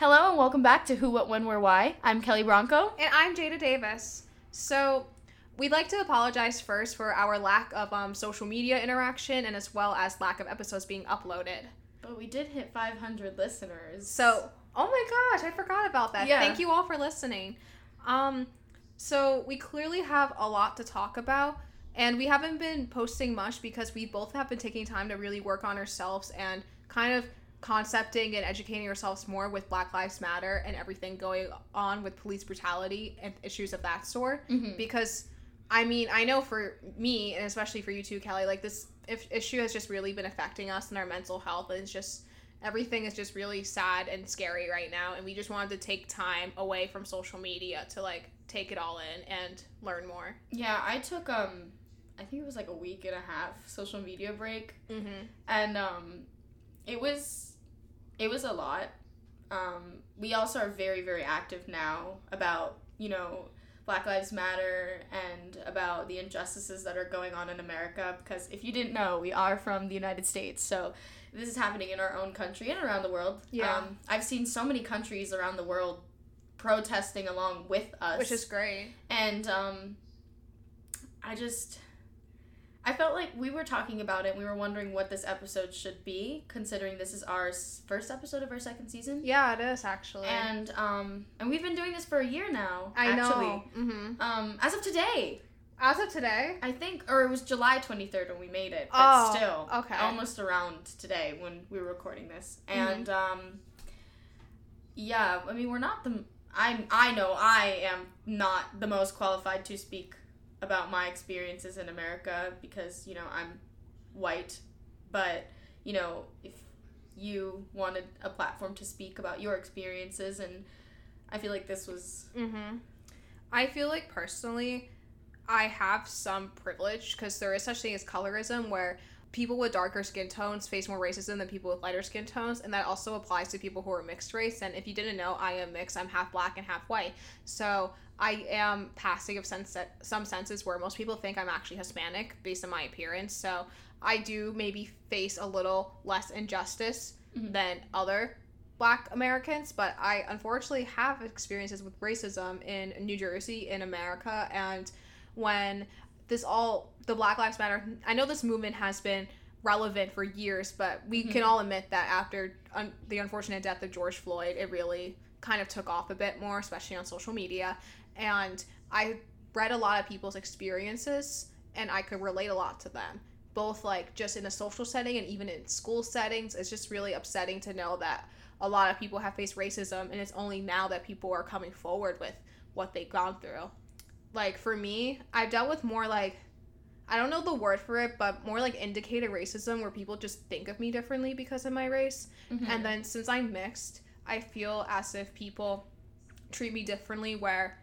Hello and welcome back to Who, What, When, Where, Why. I'm Kelly Bronco. And I'm Jada Davis. So we'd like to apologize first for our lack of social media interaction and as well as lack of episodes being uploaded. But we did hit 500 listeners. So, oh my gosh, I forgot about that. Yeah. Thank you all for listening. So we clearly have a lot to talk about. And we haven't been posting much because we both have been taking time to really work on ourselves and kind of concepting and educating ourselves more with Black Lives Matter and everything going on with police brutality and issues of that sort. Mm-hmm. Because, I mean, I know for me, and especially for you too, Kelly, like this issue has just really been affecting us and our mental health. And it's just, everything is just really sad and scary right now. And we just wanted to take time away from social media to like take it all in and learn more. Yeah, I took, I think it was like a week and a half social media break. Mm-hmm. And it was a lot. We also are very, very active now about, you know, Black Lives Matter and about the injustices that are going on in America. Because if you didn't know, we are from the United States. So this is happening in our own country and around the world. Yeah. I've seen so many countries around the world protesting along with us. Which is great. And I felt like we were talking about it, and we were wondering what this episode should be, considering this is our first episode of our second season. Yeah, it is, actually. And we've been doing this for a year now, I know. Mm-hmm. As of today? I think, or it was July 23rd when we made it, but still. Okay. Almost around today when we were recording this. Mm-hmm. And, yeah, I mean, we're not the... I know I am not the most qualified to speak about my experiences in America because, you know, I'm white, but, you know, if you wanted a platform to speak about your experiences, and I feel like this was... Mm-hmm. I feel like, personally, I have some privilege because there is such thing as colorism where people with darker skin tones face more racism than people with lighter skin tones, and that also applies to people who are mixed race, and if you didn't know, I am mixed. I'm half black and half white, so I am passing of some senses where most people think I'm actually Hispanic based on my appearance, so I do maybe face a little less injustice mm-hmm. than other Black Americans, but I unfortunately have experiences with racism in New Jersey, in America, and when the Black Lives Matter, I know this movement has been relevant for years, but we mm-hmm. can all admit that after the unfortunate death of George Floyd, it really kind of took off a bit more, especially on social media. And I read a lot of people's experiences and I could relate a lot to them, both like just in a social setting and even in school settings. It's just really upsetting to know that a lot of people have faced racism and it's only now that people are coming forward with what they've gone through. Like for me, I've dealt with more like, I don't know the word for it, but more like indicator racism where people just think of me differently because of my race. Mm-hmm. And then since I'm mixed, I feel as if people treat me differently where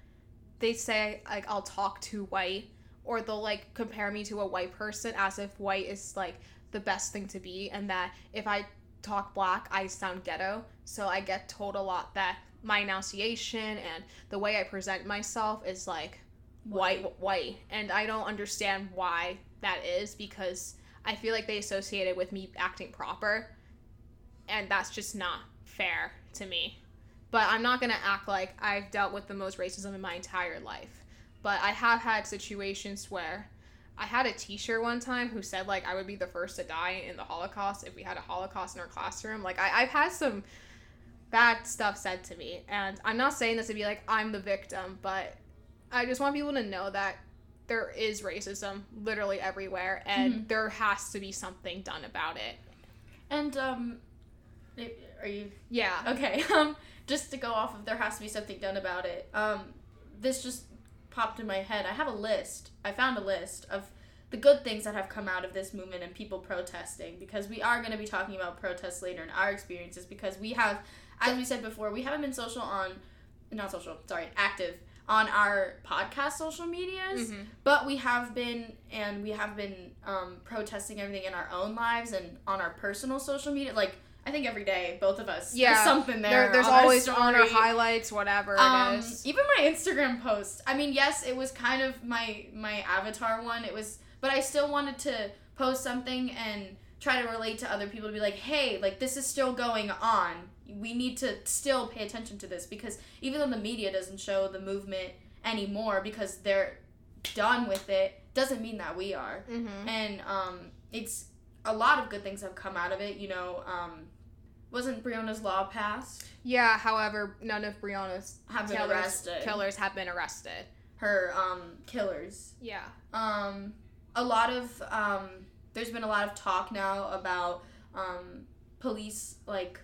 they say, like, I'll talk too white, or they'll, like, compare me to a white person as if white is, like, the best thing to be, and that if I talk black, I sound ghetto. So I get told a lot that my enunciation and the way I present myself is, like, white. And I don't understand why that is because I feel like they associate it with me acting proper, and that's just not fair to me. But I'm not gonna act like I've dealt with the most racism in my entire life, but I have had situations where I had a teacher one time who said like I would be the first to die in the Holocaust if we had a Holocaust in our classroom. Like I've had some bad stuff said to me, and I'm not saying this to be like I'm the victim, but I just want people to know that there is racism literally everywhere, and mm-hmm. there has to be something done about it. And are you... Yeah. Okay. Just to go off of there has to be something done about it. This just popped in my head. I found a list of the good things that have come out of this movement and people protesting, because we are going to be talking about protests later and our experiences, because we have, as we said before, we haven't been active on our podcast social medias, mm-hmm. but we have been protesting everything in our own lives and on our personal social media, like I think every day, both of us, yeah, there's something there. There's always on our highlights, whatever it is. Even my Instagram post. I mean, yes, it was kind of my avatar one. It was, but I still wanted to post something and try to relate to other people to be like, hey, like this is still going on. we need to still pay attention to this, because even though the media doesn't show the movement anymore because they're done with it, doesn't mean that we are. Mm-hmm. And it's a lot of good things have come out of it, you know. Wasn't Breonna's Law passed? Yeah, however, none of Breonna's killers have been arrested. Her killers. Yeah. There's been a lot of talk now about police, like,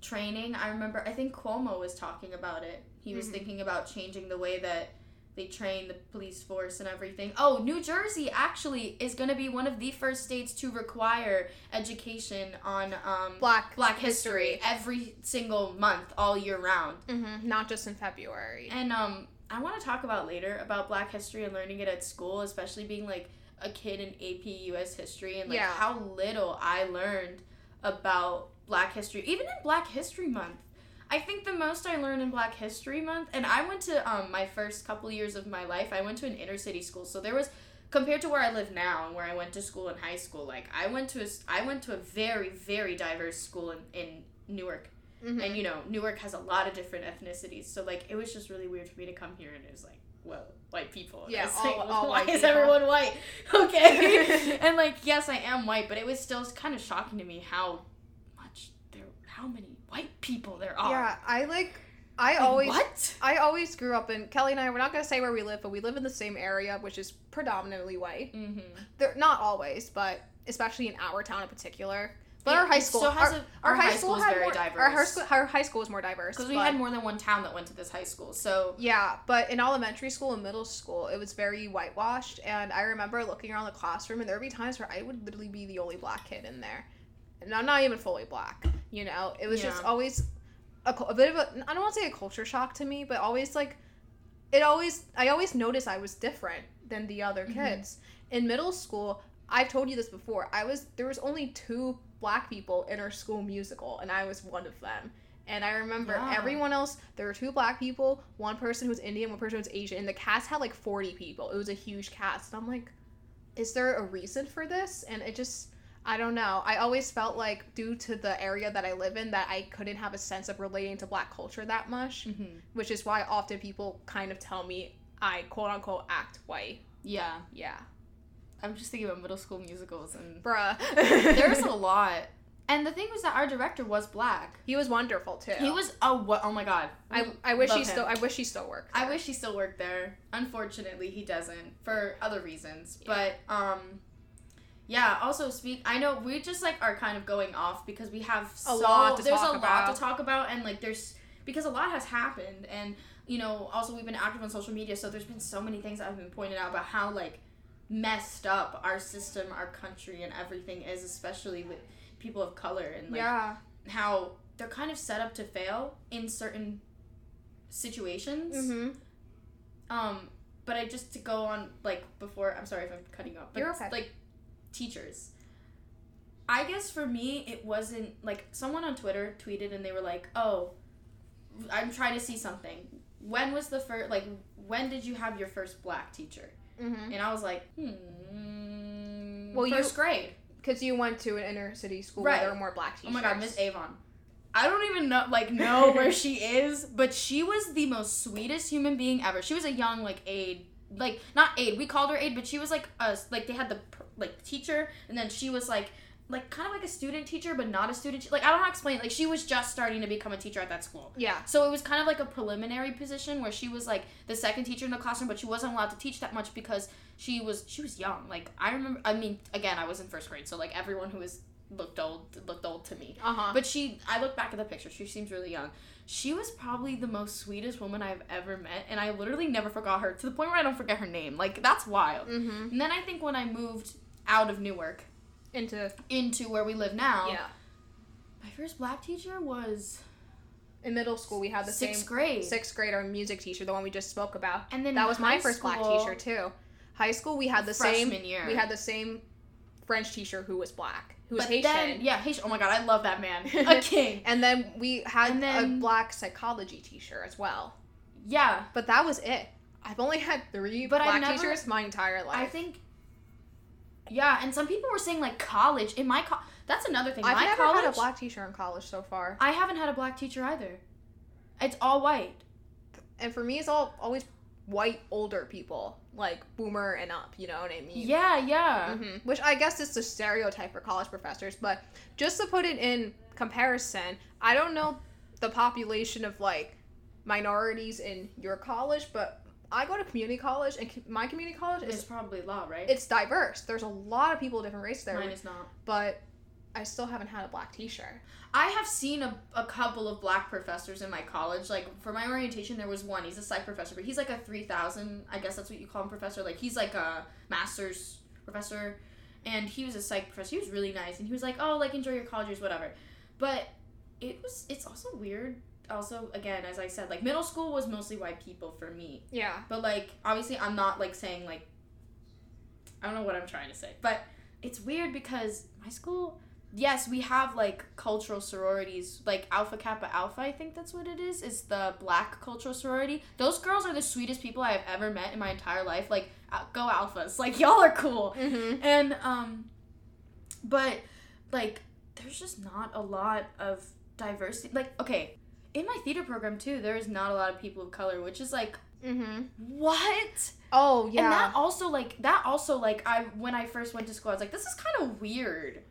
training. I think Cuomo was talking about it. He was thinking about changing the way that they train the police force and everything. Oh, New Jersey actually is going to be one of the first states to require education on Black history every single month, all year round. Mm-hmm. Not just in February. And I want to talk about later about Black history and learning it at school, especially being, like, a kid in AP U.S. History and, like, how little I learned about Black history. Even in Black History Month. I think the most I learned in Black History Month, and I went to, my first couple years of my life, I went to an inner city school, so there was, compared to where I live now and where I went to school in high school, like, I went to a very, very diverse school in Newark, and, you know, Newark has a lot of different ethnicities, so, like, it was just really weird for me to come here, and it was like, whoa, white people. Yeah, all white people. Why is everyone white? Okay. And, like, yes, I am white, but it was still kind of shocking to me how many white people there are. Yeah, I always grew up in, Kelly and I, we're not going to say where we live, but we live in the same area, which is predominantly white. Mm-hmm. They're not always, but especially in our town in particular. But yeah, our high school is very diverse. Our high school is more diverse. Because we had more than one town that went to this high school, so. Yeah, but in elementary school and middle school, it was very whitewashed, and I remember looking around the classroom, and there would be times where I would literally be the only Black kid in there. And I'm not even fully Black. You know, it was just always a bit of a, I don't want to say a culture shock to me, but always like, I always noticed I was different than the other kids. In middle school, I've told you this before, there was only 2 Black people in our school musical, and I was one of them. And I remember everyone else, there were 2 Black people, one person who was Indian, one person who was Asian, and the cast had like 40 people. It was a huge cast. And I'm like, is there a reason for this? And it just, I don't know. I always felt like, due to the area that I live in, that I couldn't have a sense of relating to Black culture that much, which is why often people kind of tell me I, quote-unquote, act white. Yeah. Yeah. I'm just thinking about middle school musicals and... Bruh. There's a lot. And the thing was that our director was Black. He was wonderful, too. He was... Oh my God. I wish he still worked there. I wish he still worked there. Unfortunately, he doesn't, for other reasons. Yeah. But, yeah, also I know we just, like, are kind of going off because we have there's a lot to talk about, and, like, because a lot has happened, and, you know, also we've been active on social media, so there's been so many things that have been pointed out about how, like, messed up our system, our country, and everything is, especially with people of color, and, like, how they're kind of set up to fail in certain situations. But I just, to go on, like, before, I'm sorry if I'm cutting up, but you're okay. Like, teachers. I guess for me, it wasn't, like, someone on Twitter tweeted and they were like, oh, I'm trying to see something. When did you have your first Black teacher? And I was like, well, first grade. Because you went to an inner city school where there were more Black teachers. Oh my God, Miss Avon. I don't even know where she is, but she was the most sweetest human being ever. She was a young, like, aide. Like, not aide. We called her aide, but she was, like, us. Like, they had the... like, teacher, and then she was, like, kind of like a student teacher, but not a student teacher. Like, I don't know how to explain it. Like, she was just starting to become a teacher at that school. Yeah. So it was kind of like a preliminary position where she was, like, the second teacher in the classroom, but she wasn't allowed to teach that much because she was young. Like, I remember, I mean, again, I was in first grade, so, like, everyone who looked old to me. But I look back at the picture, she seems really young. She was probably the most sweetest woman I've ever met, and I literally never forgot her, to the point where I don't forget her name. Like, that's wild. And then I think when I moved out of Newark into where we live now, my first Black teacher was in middle school. We had the sixth grade, our music teacher, the one we just spoke about, and then that was my first Black teacher too. High school, we had the same freshman year. We had the same French teacher who was Black, who was Haitian. Haitian. Oh my God, I love that man. A king. And then we had a Black psychology teacher as well. Yeah, but that was it. I've only had 3 Black teachers my entire life, I think. Yeah, and some people were saying, like, college. In my That's another thing. I've never had a black teacher in college so far. I haven't had a black teacher either. It's all white. And for me, it's always white older people, like boomer and up, you know what I mean? Yeah. Mm-hmm. Which I guess is the stereotype for college professors, but just to put it in comparison, I don't know the population of, like, minorities in your college, but I go to community college, and my community college is probably a lot, right? It's diverse. There's a lot of people of different races there. Mine is not. But I still haven't had a black teacher. I have seen a couple of black professors in my college. Like, for my orientation, there was one. He's a psych professor, but he's like a 3,000, I guess that's what you call him, professor. Like, he's like a master's professor, and he was a psych professor. He was really nice, and he was like, oh, like, enjoy your college years, whatever. But it's also weird. Also, again, as I said, like, middle school was mostly white people for me. Yeah. But, like, obviously I'm not, like, saying, like, I don't know what I'm trying to say. But it's weird because my school, yes, we have, like, cultural sororities. Like, Alpha Kappa Alpha, I think that's what it is the black cultural sorority. Those girls are the sweetest people I have ever met in my entire life. Like, go Alphas. Like, y'all are cool. Mm-hmm. And, but, like, there's just not a lot of diversity. Like, okay, in my theater program, too, there is not a lot of people of color, which is, like, mm-hmm. What? Oh, yeah. And that also, like, when I first went to school, I was like, this is kind of weird.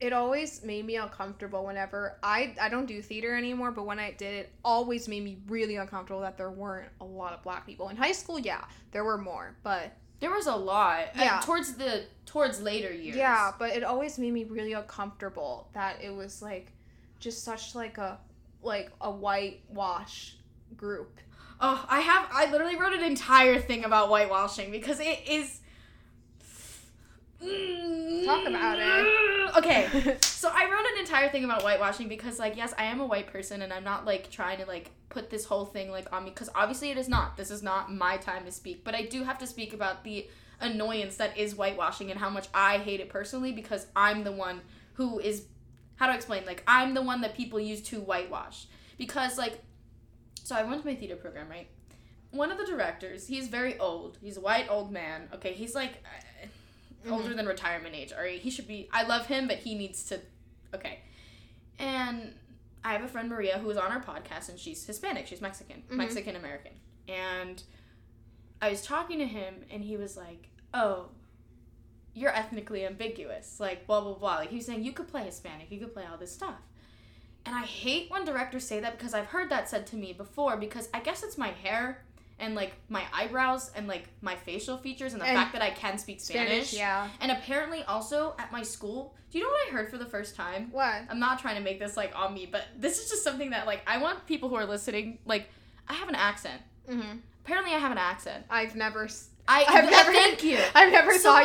It always made me uncomfortable whenever, I don't do theater anymore, but when I did, it always made me really uncomfortable that there weren't a lot of black people. In high school, yeah, there were more, but there was a lot. Yeah. Towards later years. Yeah, but it always made me really uncomfortable that it was, like, just such, like, a whitewash group. Oh, I literally wrote an entire thing about whitewashing because it is... Talk about it. Okay, so I wrote an entire thing about whitewashing because, like, yes, I am a white person and I'm not, like, trying to, like, put this whole thing, like, on me because obviously it is not. This is not my time to speak, but I do have to speak about the annoyance that is whitewashing and how much I hate it personally because I'm the one who is... How do I explain? Like, I'm the one that people use to whitewash. Because, like, so I went to my theater program, right? One of the directors, he's very old. He's a white old man. Okay, he's, like, older than retirement age, all right? He should be, I love him, but he needs to, okay. And I have a friend, Maria, who was on our podcast, and she's Hispanic. She's Mexican. Mm-hmm. Mexican-American. And I was talking to him, and he was like, oh, you're ethnically ambiguous, like, blah, blah, blah. Like, he was saying, you could play Hispanic, you could play all this stuff. And I hate when directors say that because I've heard that said to me before because I guess it's my hair and, like, my eyebrows and, like, my facial features and the fact that I can speak Spanish. Yeah. And apparently also at my school, do you know what I heard for the first time? What? I'm not trying to make this, like, on me, but this is just something that, like, I want people who are listening, like, I have an accent. Mm-hmm. Apparently I have an accent. I've never thought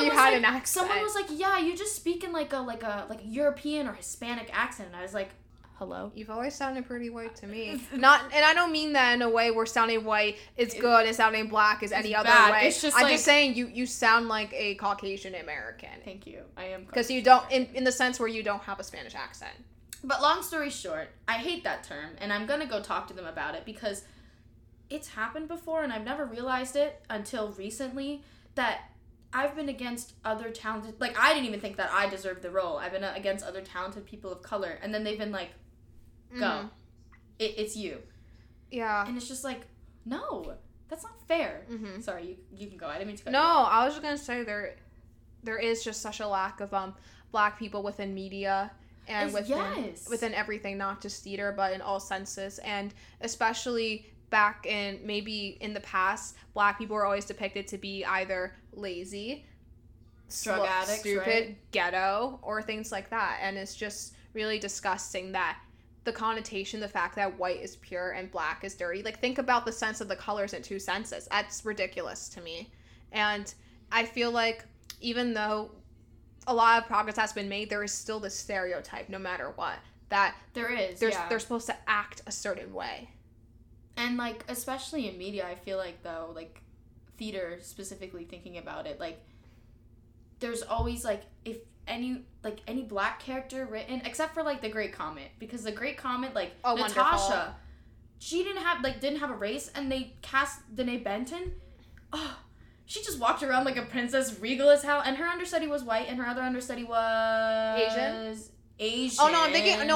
you had an accent. Someone was like, yeah, you just speak in like a European or Hispanic accent. And I was like, hello? You've always sounded pretty white to me. And I don't mean that in a way where sounding white is good and sounding black is any other way. It's just I'm just saying you sound like a Caucasian American. Thank you. I am Caucasian. Because you don't, in the sense where you don't have a Spanish accent. But long story short, I hate that term and I'm going to go talk to them about it because it's happened before, and I've never realized it until recently, that I've been against other talented... Like, I didn't even think that I deserved the role. I've been against other talented people of color, and then they've been like, go. Mm. It's you. Yeah. And it's just like, no, that's not fair. Mm-hmm. Sorry, you can go. I didn't mean to go. No, I was just going to say there is just such a lack of black people within media and within everything, not just theater, but in all senses, and especially... Back in, maybe in the past, black people were always depicted to be either lazy, drug addicts, stupid, right? Ghetto, or things like that. And it's just really disgusting that the connotation, the fact that white is pure and black is dirty. Like, think about the sense of the colors in two senses. That's ridiculous to me. And I feel like even though a lot of progress has been made, there is still this stereotype, no matter what, that they're supposed to act a certain way. And, like, especially in media, I feel like, though, like, theater, specifically thinking about it, like, there's always, like, if any black character written, except for, like, the Great Comet, because the Great Comet, like, oh, Natasha, wonderful. She didn't have a race, and they cast Danae Benton. Oh, she just walked around like a princess regal as hell, and her understudy was white, and her other understudy was... Asian? Asian. Oh, no,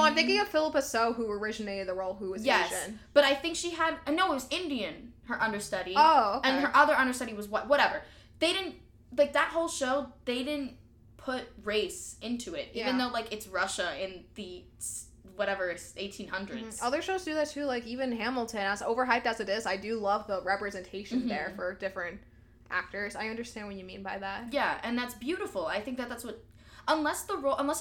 I'm thinking of Philippa Soh, who originated the role, who was Asian. But I think she had... No, it was Indian, her understudy. Oh, okay. And her other understudy was whatever. They didn't... Like, that whole show, they didn't put race into it. Even though, like, it's Russia in the... whatever, 1800s. Mm-hmm. Other shows do that too, like even Hamilton, as overhyped as it is, I do love the representation there for different actors. I understand what you mean by that. Yeah, and that's beautiful. I think that's what, unless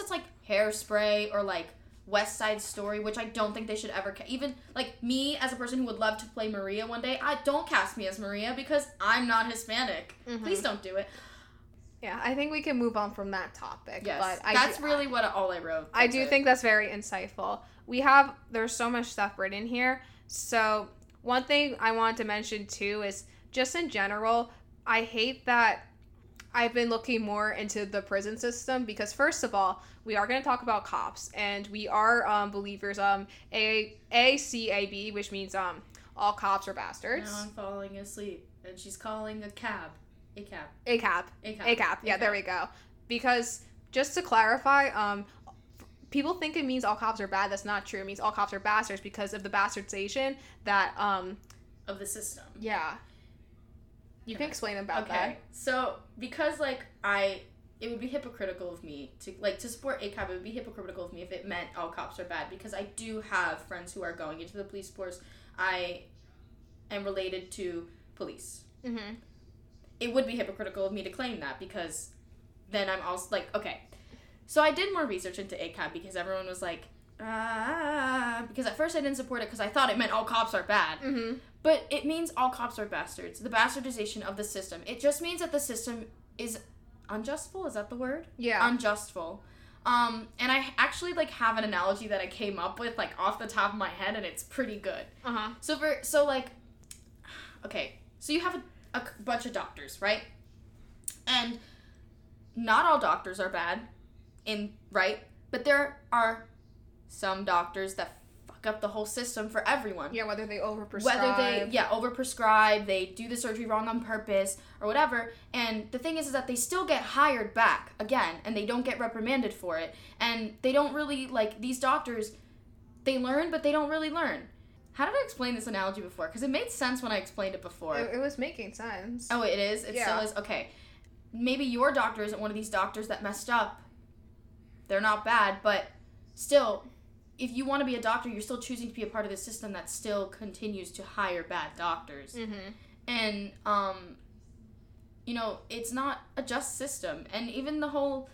it's like Hairspray or like West Side Story, which I don't think they should ever, even like me as a person who would love to play Maria one day, I don't cast me as Maria because I'm not Hispanic. Mm-hmm. Please don't do it. Yeah, I think we can move on from that topic. Yes, but that's really all I wrote. I do think that's very insightful. There's so much stuff written here. So one thing I wanted to mention too is just in general, I hate that I've been looking more into the prison system because first of all, we are going to talk about cops and we are believers ACAB, which means all cops are bastards. Now I'm falling asleep and she's calling a cab. ACAB. Yeah, there we go. Because just to clarify, people think it means all cops are bad. That's not true. It means all cops are bastards because of the bastardization that of the system. Yeah. You can explain about that. Okay. So because it would be hypocritical of me to support ACAB. It would be hypocritical of me if it meant all cops are bad because I do have friends who are going into the police force. I am related to police. Mm-hmm. It would be hypocritical of me to claim that because then I'm also like, okay. So I did more research into ACAB because everyone was like, because at first I didn't support it because I thought it meant all cops are bad. Mm-hmm. But it means all cops are bastards. The bastardization of the system. It just means that the system is unjustful. Is that the word? Yeah. Unjustful. And I actually have an analogy that I came up with off the top of my head and it's pretty good. Uh-huh. So you have a bunch of doctors, right? And not all doctors are bad, right? But there are some doctors that fuck up the whole system for everyone. Yeah, whether they overprescribe. Overprescribe, they do the surgery wrong on purpose, or whatever. And the thing is that they still get hired back again, and they don't get reprimanded for it. And they don't really, these doctors, they learn, but they don't really learn. How did I explain this analogy before? Because it made sense when I explained it before. It was making sense. Oh, it is? It still is? Okay. Maybe your doctor isn't one of these doctors that messed up. They're not bad, but still, if you want to be a doctor, you're still choosing to be a part of the system that still continues to hire bad doctors. Mm-hmm. And, it's not a just system. And even the whole,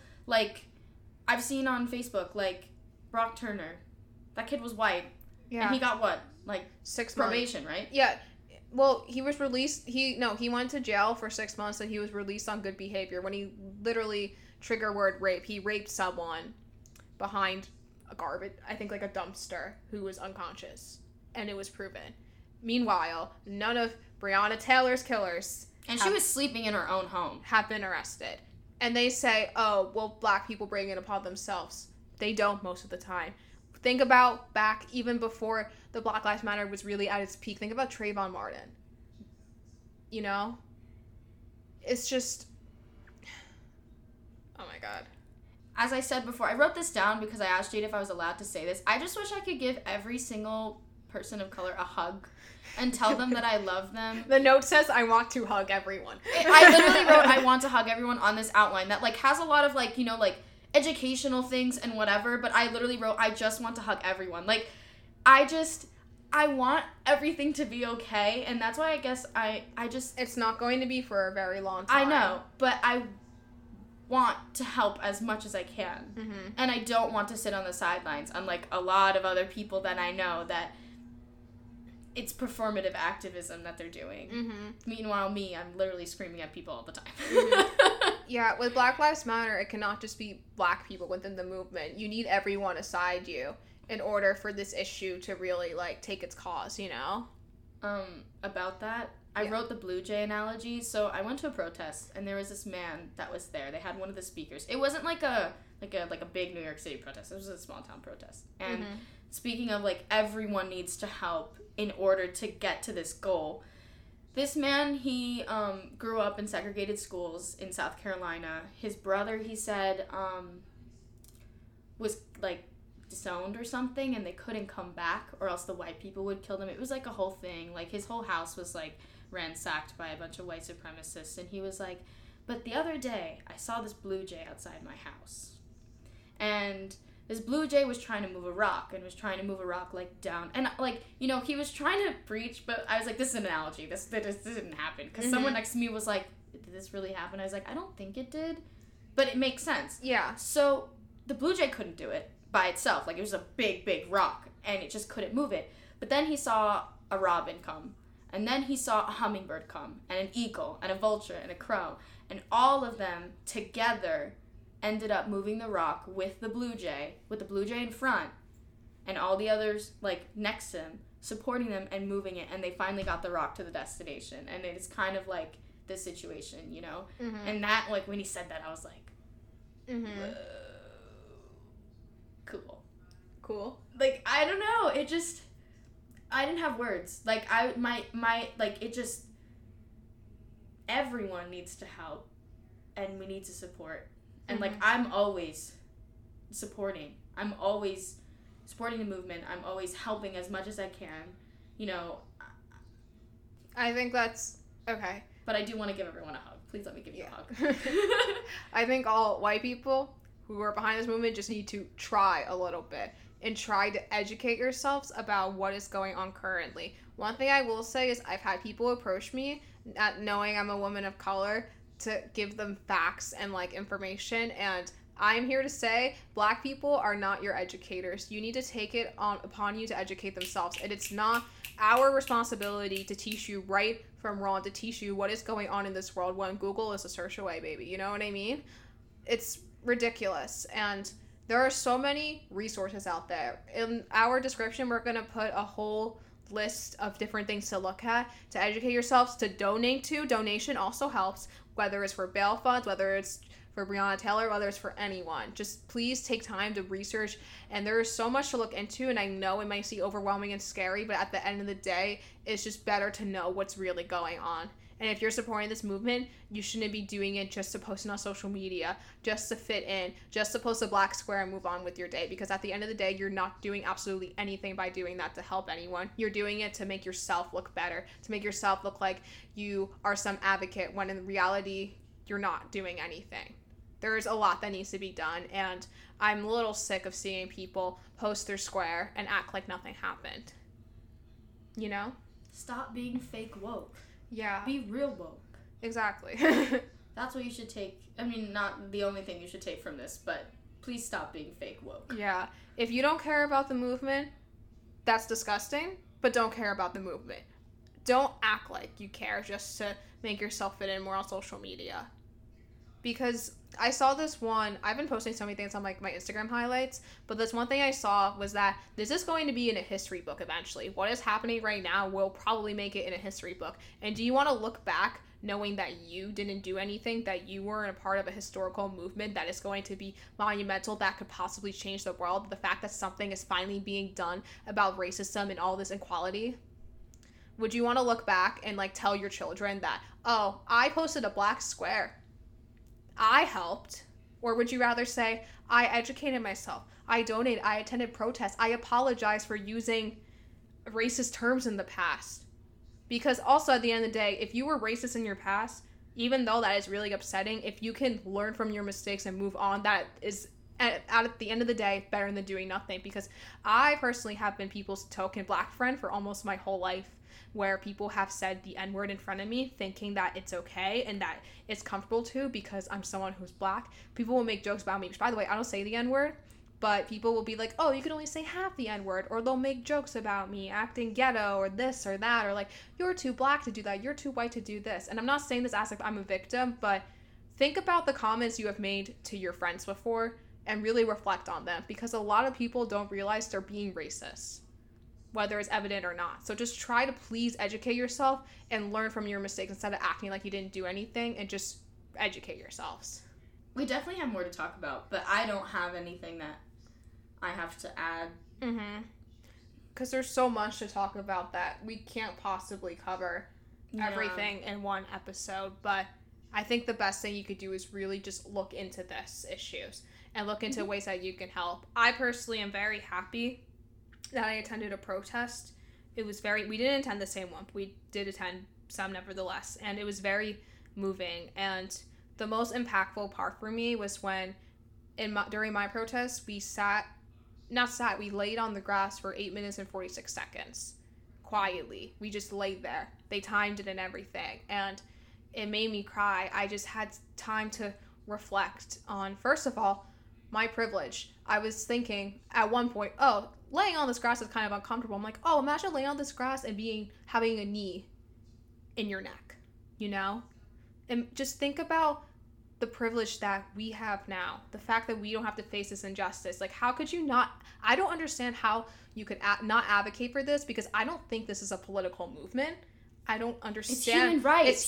I've seen on Facebook, Brock Turner. That kid was white. Yeah. And he got what? 6 months. Probation, right? Yeah. Well, he was released. He went to jail for 6 months and he was released on good behavior when he literally, trigger word rape, he raped someone behind a garbage, I think a dumpster, who was unconscious. And it was proven. Meanwhile, none of Breonna Taylor's killers. And she was sleeping in her own home. Have been arrested. And they say, oh, well, black people bring it upon themselves. They don't most of the time. Think about back even before the Black Lives Matter was really at its peak. Think about Trayvon Martin. You know? It's just... Oh my God. As I said before, I wrote this down because I asked Jade if I was allowed to say this. I just wish I could give every single person of color a hug and tell them that I love them. The note says, I want to hug everyone. I literally wrote, I want to hug everyone on this outline that has a lot of educational things and whatever, but I literally wrote, I just want to hug everyone. I want everything to be okay, and that's why I guess I just... It's not going to be for a very long time. I know, but I want to help as much as I can. Mm-hmm. And I don't want to sit on the sidelines, unlike a lot of other people that I know that it's performative activism that they're doing. Mm-hmm. Meanwhile, I'm literally screaming at people all the time. Mm-hmm. Yeah, with Black Lives Matter, it cannot just be black people within the movement. You need everyone aside you in order for this issue to really, take its cause, you know? About that, I wrote the Blue Jay analogy. So I went to a protest, and there was this man that was there. They had one of the speakers. It wasn't like a big New York City protest. It was a small-town protest. And speaking of, everyone needs to help in order to get to this goal... This man, he grew up in segregated schools in South Carolina. His brother, he said, was like disowned or something, and they couldn't come back or else the white people would kill them. It was like a whole thing. Like his whole house was like ransacked by a bunch of white supremacists, and he was like, but the other day I saw this blue jay outside my house, and this blue jay was trying to move a rock, and was trying to move a rock like down, and like, you know, he was trying to preach, but I was like, this is an analogy, this didn't happen, because someone next to me was like, did this really happen? I was like, I don't think it did, but it makes sense. Yeah. So the blue jay couldn't do it by itself. Like, it was a big rock, and it just couldn't move it. But then he saw a robin come, and then he saw a hummingbird come, and an eagle, and a vulture, and a crow, and all of them together ended up moving the rock with the blue jay in front, and all the others, like, next to him, supporting them and moving it, and they finally got the rock to the destination. And it's kind of like this situation, you know? Mm-hmm. And that, like, when he said that, I was like, whoa. Cool. Like, I don't know. It just, I didn't have words. Like, it just, everyone needs to help, and we need to support. And, like, I'm always supporting. I'm always supporting the movement. I'm always helping as much as I can, you know. I think that's, okay. But I do want to give everyone a hug. Please let me give you a hug. I think all white people who are behind this movement just need to try a little bit and try to educate yourselves about what is going on currently. One thing I will say is I've had people approach me, not knowing I'm a woman of color, to give them facts and, like, information, and I'm here to say black people are not your educators. You need to take it upon you to educate themselves, and it's not our responsibility to teach you right from wrong, to teach you what is going on in this world when Google is a search away, baby. You know what I mean? It's ridiculous, and there are so many resources out there. In our description, we're going to put a whole list of different things to look at, to educate yourselves, to donate to. Donation also helps, whether it's for bail funds, whether it's for Breonna Taylor, whether it's for anyone. Just please take time to research, and there is so much to look into, and I know it might seem overwhelming and scary, but at the end of the day, it's just better to know what's really going on. And if you're supporting this movement, you shouldn't be doing it just to post it on social media, just to fit in, just to post a black square and move on with your day. Because at the end of the day, you're not doing absolutely anything by doing that to help anyone. You're doing it to make yourself look better, to make yourself look like you are some advocate, when in reality, you're not doing anything. There is a lot that needs to be done, and I'm a little sick of seeing people post their square and act like nothing happened. You know? Stop being fake woke. Yeah. Be real woke. Exactly. That's what you should take. I mean, not the only thing you should take from this, but please stop being fake woke. Yeah. If you don't care about the movement, that's disgusting, but don't care about the movement. Don't act like you care just to make yourself fit in more on social media. Because I saw this one, I've been posting so many things on, like, my Instagram highlights, but this one thing I saw was that this is going to be in a history book eventually. What is happening right now will probably make it in a history book. And do you want to look back knowing that you didn't do anything, that you weren't a part of a historical movement that is going to be monumental, that could possibly change the world? The fact that something is finally being done about racism and all this inequality? Would you want to look back and, like, tell your children that, oh, I posted a black square, I helped? Or would you rather say, I educated myself, I donated, I attended protests, I apologize for using racist terms in the past? Because also, at the end of the day, if you were racist in your past, even though that is really upsetting, if you can learn from your mistakes and move on, that is, at the end of the day, better than doing nothing. Because I personally have been people's token black friend for almost my whole life, where people have said the N-word in front of me thinking that it's okay and that it's comfortable too, because I'm someone who's black. People will make jokes about me, which, by the way, I don't say the N-word, but people will be like, oh, you can only say half the N-word, or they'll make jokes about me acting ghetto or this or that, or like, you're too black to do that, you're too white to do this. And I'm not saying this as if I'm a victim, but think about the comments you have made to your friends before and really reflect on them, because a lot of people don't realize they're being racist, whether it's evident or not. So just try to please educate yourself and learn from your mistakes instead of acting like you didn't do anything, and just educate yourselves. We definitely have more to talk about, but I don't have anything that I have to add. Mm-hmm. Because there's so much to talk about that we can't possibly cover everything in one episode, but I think the best thing you could do is really just look into this issues. and look into ways that you can help. I personally am very happy that I attended a protest. It was very, we didn't attend the same one, but we did attend some nevertheless, and it was very moving. And the most impactful part for me was when, during my protest, we laid on the grass for 8 minutes and 46 seconds. Quietly. We just laid there. They timed it and everything. And it made me cry. I just had time to reflect on, first of all, my privilege. I was thinking at one point, oh, laying on this grass is kind of uncomfortable. I'm like, oh, imagine laying on this grass and having a knee in your neck, you know? And just think about the privilege that we have now, the fact that we don't have to face this injustice. Like, how could you not? I don't understand how you could not advocate for this, because I don't think this is a political movement. I don't understand. It's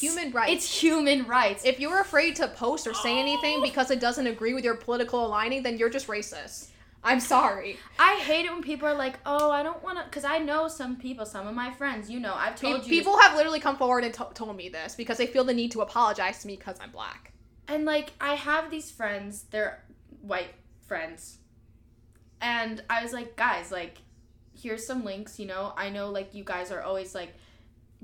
human rights. If you're afraid to post or say anything because it doesn't agree with your political aligning, then you're just racist. I'm sorry. I hate it when people are like, oh, I don't want to, because I know some of my friends, you know, I've told you. People have literally come forward and told me this because they feel the need to apologize to me because I'm black. And, like, I have these friends, they're white friends, and I was like, guys, like, here's some links, you know, I know, like, you guys are always, like,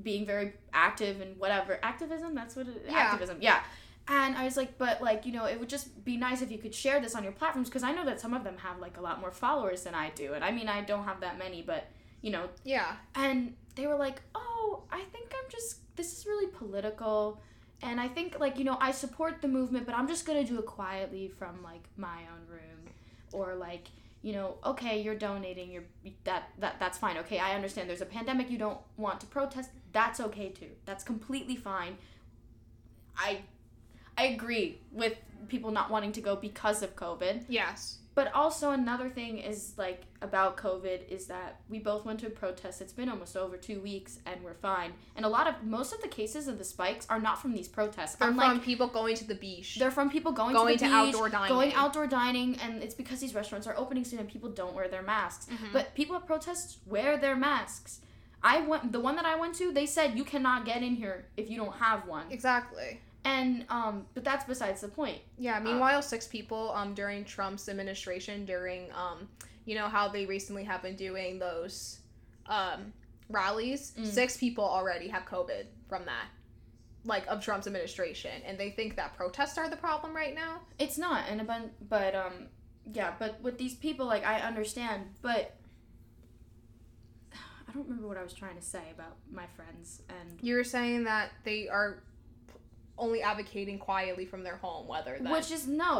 being very active and whatever. Activism, that's what it is. Yeah. Activism, yeah. And I was like, but, like, you know, it would just be nice if you could share this on your platforms, because I know that some of them have, like, a lot more followers than I do. And, I mean, I don't have that many, but, you know. Yeah. And they were like, oh, I think this is really political. And I think, like, you know, I support the movement, but I'm just going to do it quietly from, like, my own room. Or, like, you know, okay, you're donating, that's fine. Okay, I understand there's a pandemic, you don't want to protest. That's okay, too. That's completely fine. I agree with people not wanting to go because of COVID. Yes. But also another thing is, like, about COVID is that we both went to a protest. It's been almost over 2 weeks, and we're fine. And most of the cases of the spikes are not from these protests. They're from people going to the beach. They're from people going to the beach. Going outdoor dining, and it's because these restaurants are opening soon, and people don't wear their masks. Mm-hmm. But people at protests wear their masks. The one that I went to, they said, you cannot get in here if you don't have one. Exactly. And, but that's besides the point. Yeah, meanwhile, 6 people, during Trump's administration, during, you know, how they recently have been doing those, rallies, 6 people already have COVID from that, like, of Trump's administration, and they think that protests are the problem right now? It's not, but with these people, like, I understand, but... I don't remember what I was trying to say about my friends, and... You were saying that they are... only advocating quietly from their home,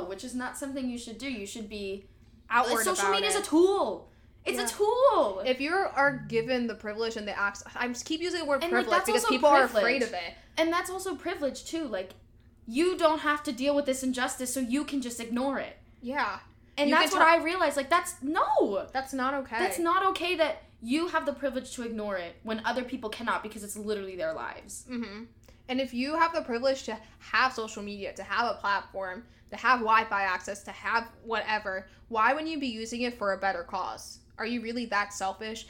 which is not something you should do. You should be outward about it. Social media is a tool. It's a tool. If you are given the privilege and the access, I keep using the word privilege because people are afraid of it. And that's also privilege too. Like, you don't have to deal with this injustice, so you can just ignore it. Yeah. And that's what I realized. Like, that's not okay. That's not okay that you have the privilege to ignore it when other people cannot, because it's literally their lives. Mm-hmm. And if you have the privilege to have social media, to have a platform, to have Wi-Fi access, to have whatever, why wouldn't you be using it for a better cause? Are you really that selfish?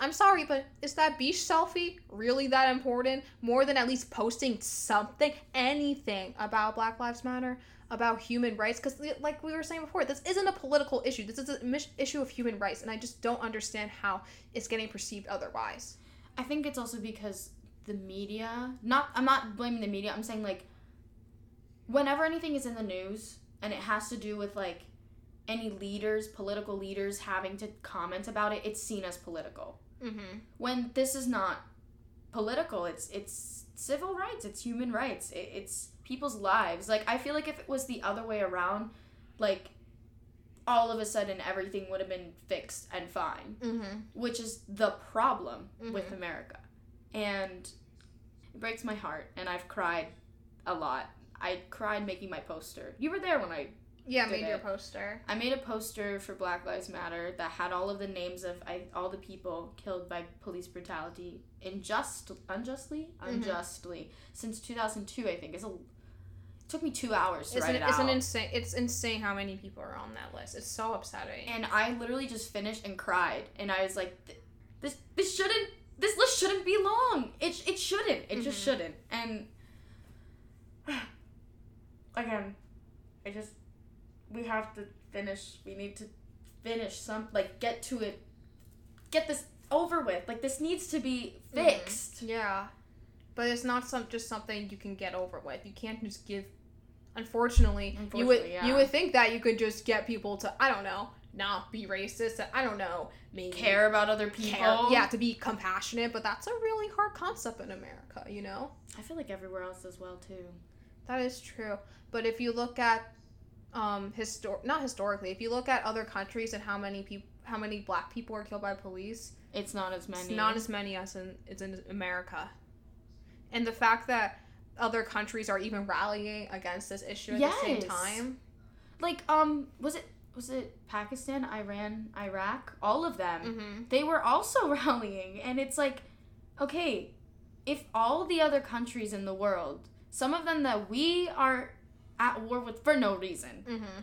I'm sorry, but is that beach selfie really that important? More than at least posting something, anything about Black Lives Matter, about human rights? Because like we were saying before, this isn't a political issue. This is an issue of human rights, and I just don't understand how it's getting perceived otherwise. I think it's also because... the media, I'm not blaming the media, I'm saying, like, whenever anything is in the news, and it has to do with, like, any leaders, political leaders having to comment about it, it's seen as political. Mm-hmm. When this is not political, it's civil rights, it's human rights, it's people's lives. Like, I feel like if it was the other way around, like, all of a sudden everything would have been fixed and fine, mm-hmm. which is the problem mm-hmm. with America. And it breaks my heart, and I've cried a lot. I cried making my poster. You were there when I made your poster. I made a poster for Black Lives Matter that had all of the names of all the people killed by police brutality unjustly mm-hmm. since 2002, I think. It took me 2 hours to write it out. It's insane how many people are on that list. It's so upsetting. And I literally just finished and cried, and I was like, this shouldn't. This list shouldn't be long. It shouldn't. It just mm-hmm. shouldn't. And again, I just we have to finish. We need to finish some, like, get to it. Get this over with. Like, this needs to be fixed. Mm-hmm. Yeah. But it's not just something you can get over with. You can't just give... Unfortunately, you would think that you could just get people to, I don't know, not be racist. I don't know. Maybe care about other people. Yeah, to be compassionate. But that's a really hard concept in America, you know? I feel like everywhere else as well, too. That is true. But if you look at, not historically, if you look at other countries and how many black people are killed by police. It's not as many. It's not as many as it's in America. And the fact that other countries are even rallying against this issue at the same time. Like, was it Pakistan, Iran, Iraq? All of them. Mm-hmm. They were also rallying. And it's like, okay, if all the other countries in the world, some of them that we are at war with for no reason, mm-hmm.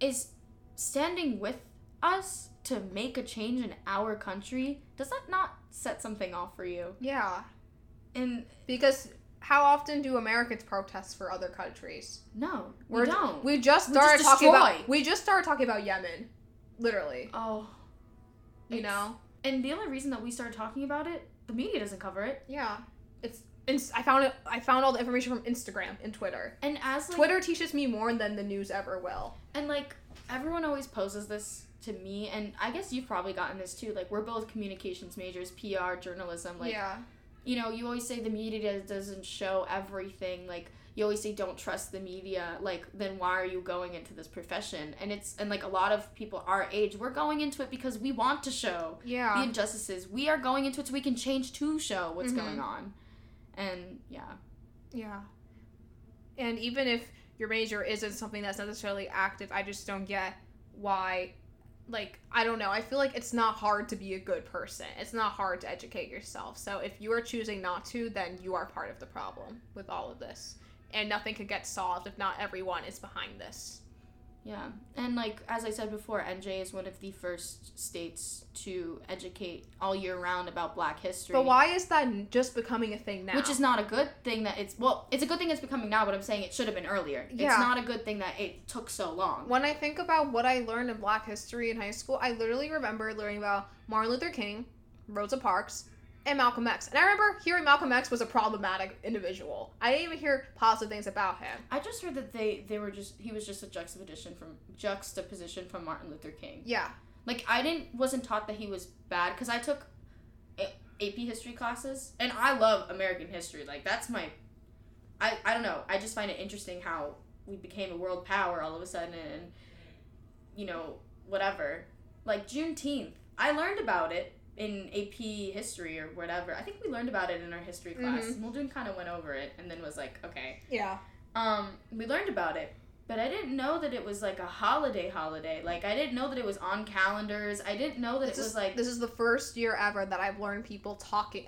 is standing with us to make a change in our country, does that not set something off for you? Yeah. And because... How often do Americans protest for other countries? No, we don't. We just started talking about Yemen, literally. Oh. You know? And the only reason that we started talking about it, the media doesn't cover it. Yeah. I found all the information from Instagram and Twitter. And Twitter teaches me more than the news ever will. And, like, everyone always poses this to me, and I guess you've probably gotten this too. Like, we're both communications majors, PR, journalism, like... Yeah. You know, you always say the media doesn't show everything. Like, you always say don't trust the media. Like, then why are you going into this profession? And like, a lot of people our age, we're going into it because we want to show the injustices. We are going into it so we can change to show what's going on. And, Yeah. And even if your major isn't something that's necessarily active, I just don't get why... Like, I don't know. I feel like it's not hard to be a good person. It's not hard to educate yourself. So if you are choosing not to, then you are part of the problem with all of this. And nothing could get solved if not everyone is behind this. Yeah. And, like, as I said before, NJ is one of the first states to educate all year round about black history. But why is that just becoming a thing now? Which is not a good thing that it's... Well, it's a good thing it's becoming now, but I'm saying it should have been earlier. Yeah. It's not a good thing that it took so long. When I think about what I learned in black history in high school, I literally remember learning about Martin Luther King, Rosa Parks, and Malcolm X. And I remember hearing Malcolm X was a problematic individual. I didn't even hear positive things about him. I just heard that he was just a juxtaposition from Martin Luther King. Yeah. Like, I wasn't taught that he was bad, because I took AP history classes, and I love American history. Like, that's my, I don't know, I just find it interesting how we became a world power all of a sudden, and, you know, whatever. Like, Juneteenth, I learned about it in AP history or whatever. I think we learned about it in our history class. Mm-hmm. Muldoon kind of went over it and then was like, okay. Yeah. We learned about it, but I didn't know that it was like a holiday. Like, I didn't know that it was on calendars. I didn't know that this is the first year ever that I've heard people talking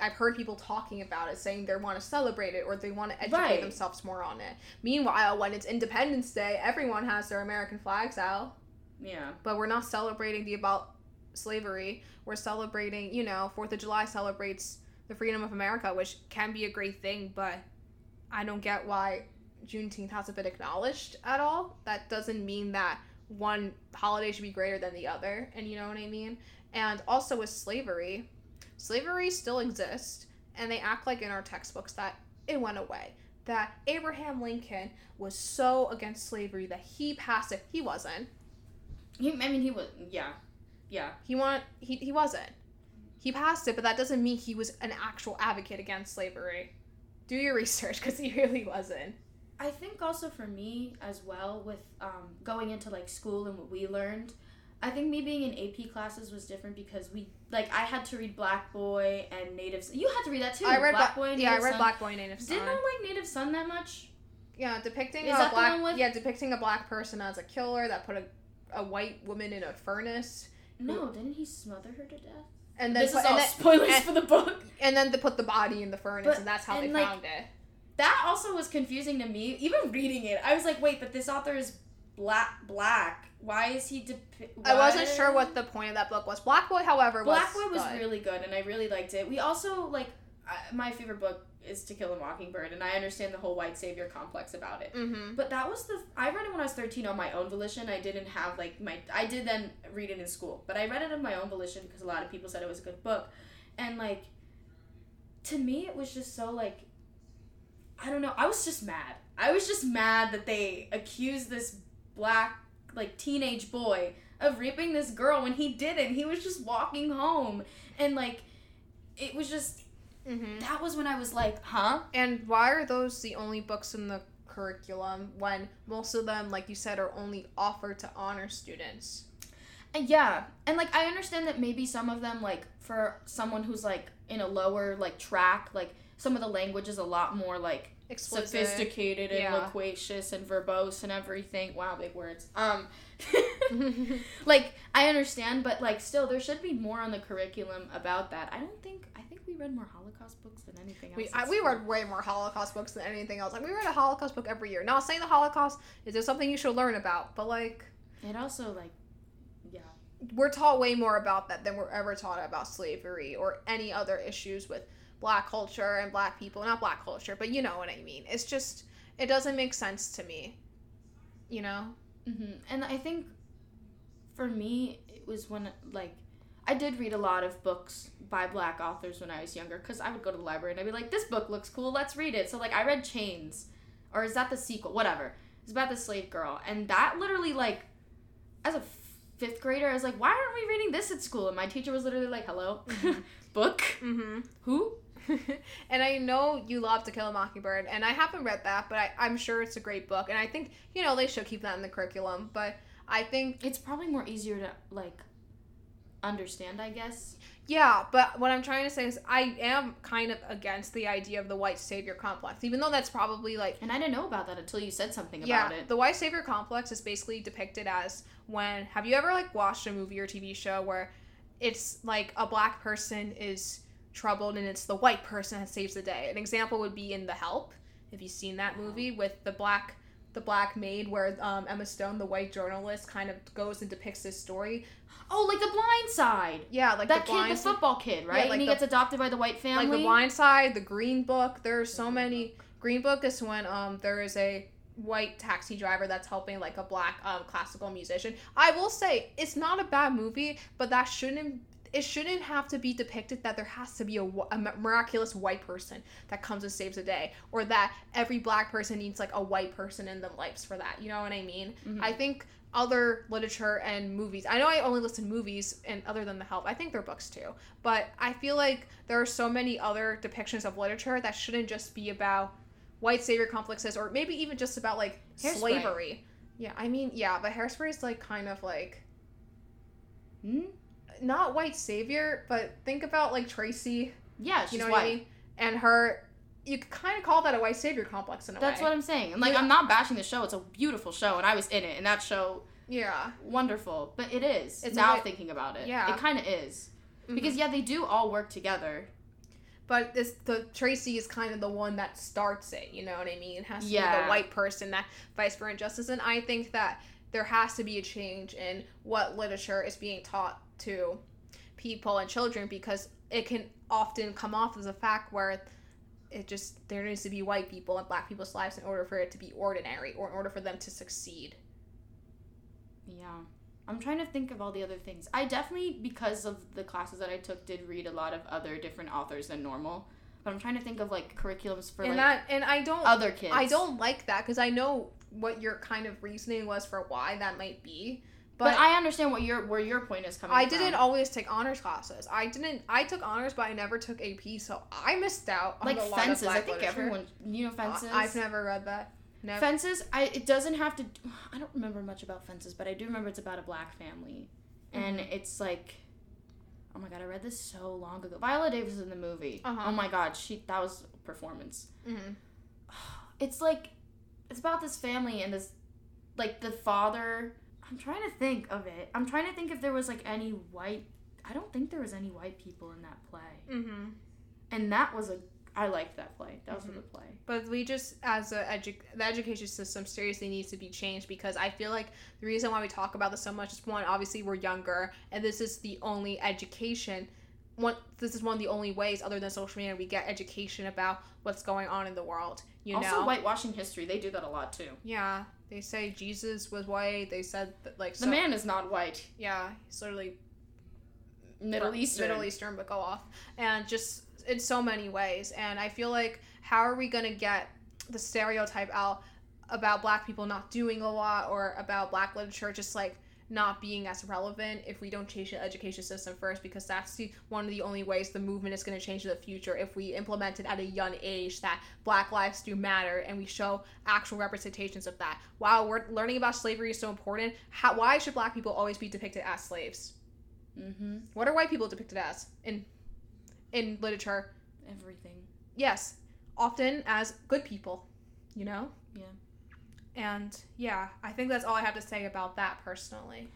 about it, saying they want to celebrate it or they want to educate themselves more on it. Meanwhile, when it's Independence Day, everyone has their American flags out. Yeah. But we're not celebrating slavery. We're celebrating, 4th of July celebrates the freedom of America, which can be a great thing, but I don't get why Juneteenth hasn't been acknowledged at all. That doesn't mean that one holiday should be greater than the other, and you know what I mean? And also with slavery still exists, and they act like in our textbooks that it went away. That Abraham Lincoln was so against slavery that he passed it. He wasn't. He was, yeah. Yeah. He wasn't. He passed it, but that doesn't mean he was an actual advocate against slavery. Do your research, because he really wasn't. I think also for me as well, with going into, like, school and what we learned, I think me being in AP classes was different because I had to read Black Boy and Native Son. You had to read that too. I read Black Boy and Native Son. Yeah, I read Black Boy and Native Son. Didn't I like Native Son that much? Yeah, depicting a black person as a killer that put a white woman in a furnace. No, didn't he smother her to death? And then spoilers for the book. And then they put the body in the furnace, and that's how they found it. That also was confusing to me. Even reading it, I was like, wait, but this author is black. Why is he... I wasn't sure what the point of that book was. Black Boy, however, was Black Boy was really good, and I really liked it. We also, like, my favorite book is To Kill a Mockingbird, and I understand the whole white savior complex about it. Mm-hmm. But that was I read it when I was 13 on my own volition. I didn't have, like, I did then read it in school, but I read it on my own volition because a lot of people said it was a good book. And, like, to me, it was just so, like, I don't know. I was just mad. I was just mad that they accused this black, like, teenage boy of raping this girl when he didn't. He was just walking home. And, like, it was just... Mm-hmm. That was when I was like, huh? And why are those the only books in the curriculum when most of them, like you said, are only offered to honor students? And yeah. And, like, I understand that maybe some of them, like, for someone who's, like, in a lower, like, track, like, some of the language is a lot more, like, explicit, sophisticated and loquacious and verbose and everything. Wow, big words. Like, I understand, but, like, still, there should be more on the curriculum about that. I think we read more Holocaust books than anything else. We read way more Holocaust books than anything else. Like, we read a Holocaust book every year. Now, saying the Holocaust is something you should learn about, but, like... It also, like, yeah. We're taught way more about that than we're ever taught about slavery or any other issues with black culture and black people. Not black culture, but you know what I mean. It's just, it doesn't make sense to me, you know? Mm-hmm. And I think, for me, it was when, like, I did read a lot of books by black authors when I was younger, because I would go to the library and I'd be like, this book looks cool, let's read it. So, like, I read Chains, or is that the sequel? Whatever. It's about the slave girl. And that literally, like, as a fifth grader, I was like, why aren't we reading this at school? And my teacher was literally like, hello? Mm-hmm. Book? Mm-hmm. Who? And I know you love To Kill a Mockingbird, and I haven't read that, but I'm sure it's a great book, and I think, you know, they should keep that in the curriculum, but I think... It's probably more easier to, like, understand, I guess. Yeah, but what I'm trying to say is I am kind of against the idea of the white savior complex, even though that's probably, like... And I didn't know about that until you said something about it. Yeah, the white savior complex is basically depicted as when... Have you ever, like, watched a movie or TV show where it's, like, a black person is... troubled, and it's the white person that saves the day. An example would be in The Help, if you've seen that movie, with the black maid, where Emma Stone, the white journalist, kind of goes and depicts this story. Oh, like The Blind Side. Yeah, like that kid, the football kid, right? Yeah, like, and he gets adopted by the white family. Like The Blind Side, The Green Book. There's so many. Green Book is when there is a white taxi driver that's helping, like, a black classical musician. I will say it's not a bad movie, but that shouldn't. It shouldn't have to be depicted that there has to be a miraculous white person that comes and saves the day, or that every black person needs, like, a white person in their lives for that. You know what I mean? Mm-hmm. I think other literature and movies... I know I only list movies, and other than The Help, I think they're books too. But I feel like there are so many other depictions of literature that shouldn't just be about white savior complexes, or maybe even just about, like, Hairspray. Slavery. Yeah, I mean, yeah, but Hairspray is, like, kind of, like... Hmm? Not white savior, but think about, like, Tracy. Yeah, she's, you know, white. What I mean? And her, you could kind of call that a white savior complex in a way. That's what I'm saying. And, like, yeah. I'm not bashing the show. It's a beautiful show, and I was in it, and that show, yeah, wonderful. But it is. It's now thinking about it. Yeah. It kind of is. Mm-hmm. Because, yeah, they do all work together. But the Tracy is kind of the one that starts it, you know what I mean? It has to be the white person that fights for injustice, and I think that there has to be a change in what literature is being taught to people and children, because it can often come off as a fact where it just, there needs to be white people and black people's lives in order for it to be ordinary, or in order for them to succeed. Yeah. I'm trying to think of all the other things. I definitely, because of the classes that I took, did read a lot of other different authors than normal. But I'm trying to think of, like, curriculums for, and like, that, and I don't, other kids. I don't like that, because I know what your kind of reasoning was for why that might be. But I understand where your point is coming from. I didn't always take honors classes. I took honors, but I never took AP, so I missed out on, like, a lot of Fences. I think literature. Everyone, you know, Fences. I've never read that. Never. Fences. It doesn't have to. I don't remember much about Fences, but I do remember it's about a black family, and it's like, oh my god, I read this so long ago. Viola Davis is in the movie. Uh-huh. Oh my god, that was a performance. Mm-hmm. It's like, it's about this family and this, like, the father. I'm trying to think of it. I'm trying to think if there was, like, any white... I don't think there was any white people in that play. Mm-hmm. And that was a... I liked that play. That was a good play. But we just, as the education system, seriously needs to be changed, because I feel like the reason why we talk about this so much is, one, obviously we're younger, and this is the only education this is one of the only ways other than social media we get education about what's going on in the world. Also whitewashing history. They do that a lot too. Yeah. They say Jesus was white. They said that the man is not white. Yeah. He's literally Middle Eastern, but go off. And just in so many ways. And I feel like, how are we going to get the stereotype out about black people not doing a lot, or about black literature just not being as relevant, if we don't change the education system first? Because that's one of the only ways the movement is going to change in the future, if we implement it at a young age that black lives do matter and we show actual representations of that. Wow, we're learning about slavery is so important. Why should black people always be depicted as slaves? Mm-hmm. What are white people depicted as in literature? Everything. Yes. Often as good people, Yeah. And, I think that's all I have to say about that personally.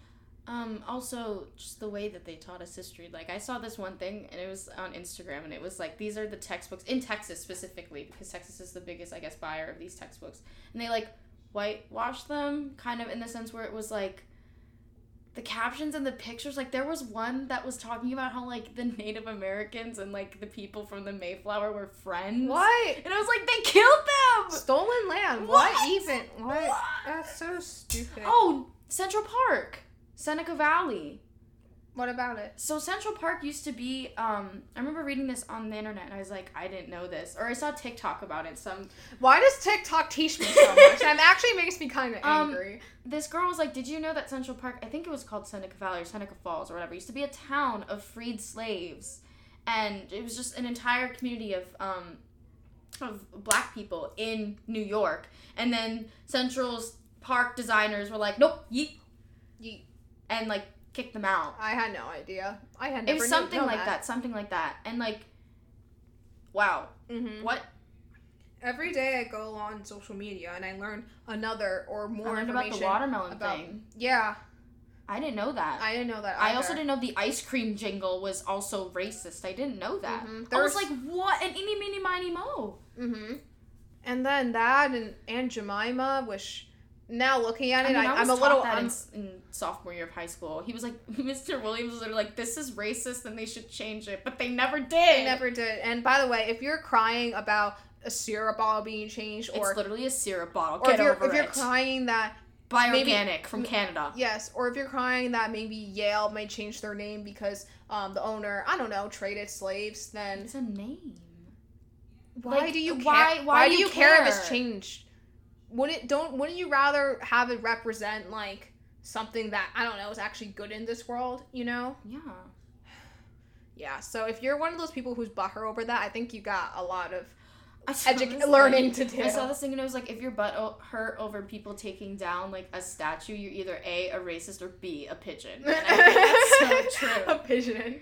Also, just the way that they taught us history. I saw this one thing, and it was on Instagram, and it was these are the textbooks, in Texas specifically, because Texas is the biggest, buyer of these textbooks. And they, whitewashed them, kind of in the sense where it was, the captions and the pictures, there was one that was talking about how, the Native Americans and, the people from the Mayflower were friends. What? And I was they killed them! Stolen land. What even? What? That's so stupid. Oh, Central Park. Seneca Valley. What about it? So Central Park used to be, I remember reading this on the internet, and I was I didn't know this. Or I saw TikTok about it. Why does TikTok teach me so much? That actually makes me kind of angry. This girl was did you know that Central Park, I think it was called Seneca Valley or Seneca Falls or whatever, used to be a town of freed slaves, and it was just an entire community of black people in New York, and then Central Park designers were nope, yeet, and kicked them out. I had no idea. I had never known that. It was something like that, and wow, mm-hmm. What? Every day I go on social media and I learn more information about the watermelon thing. Yeah. I didn't know that. I didn't know that either. I also didn't know the ice cream jingle was also racist. I didn't know that. Mm-hmm. I was what? An eeny, meeny, miny, mo. Mm-hmm. And then that and Aunt Jemima, which now looking at it, I'm a little... I was taught that in sophomore year of high school. He was Mr. Williams was this is racist and they should change it. But they never did. And by the way, if you're crying about a syrup bottle being changed, or it's literally a syrup bottle. Get over it. If you're crying that buy organic from Canada. Yes, or if you're crying that maybe Yale might change their name because the owner, I don't know, traded slaves. Then it's a name. Why do you care? Why do you care if it's changed? Wouldn't you rather have it represent something that, I don't know, is actually good in this world? Yeah. Yeah. So if you're one of those people who's butthurt over that, I think you got a lot of learning to do. I saw this thing and it was if you're butthurt over people taking down a statue, you're either A, a racist, or B, a pigeon. And I think that's so true. A pigeon.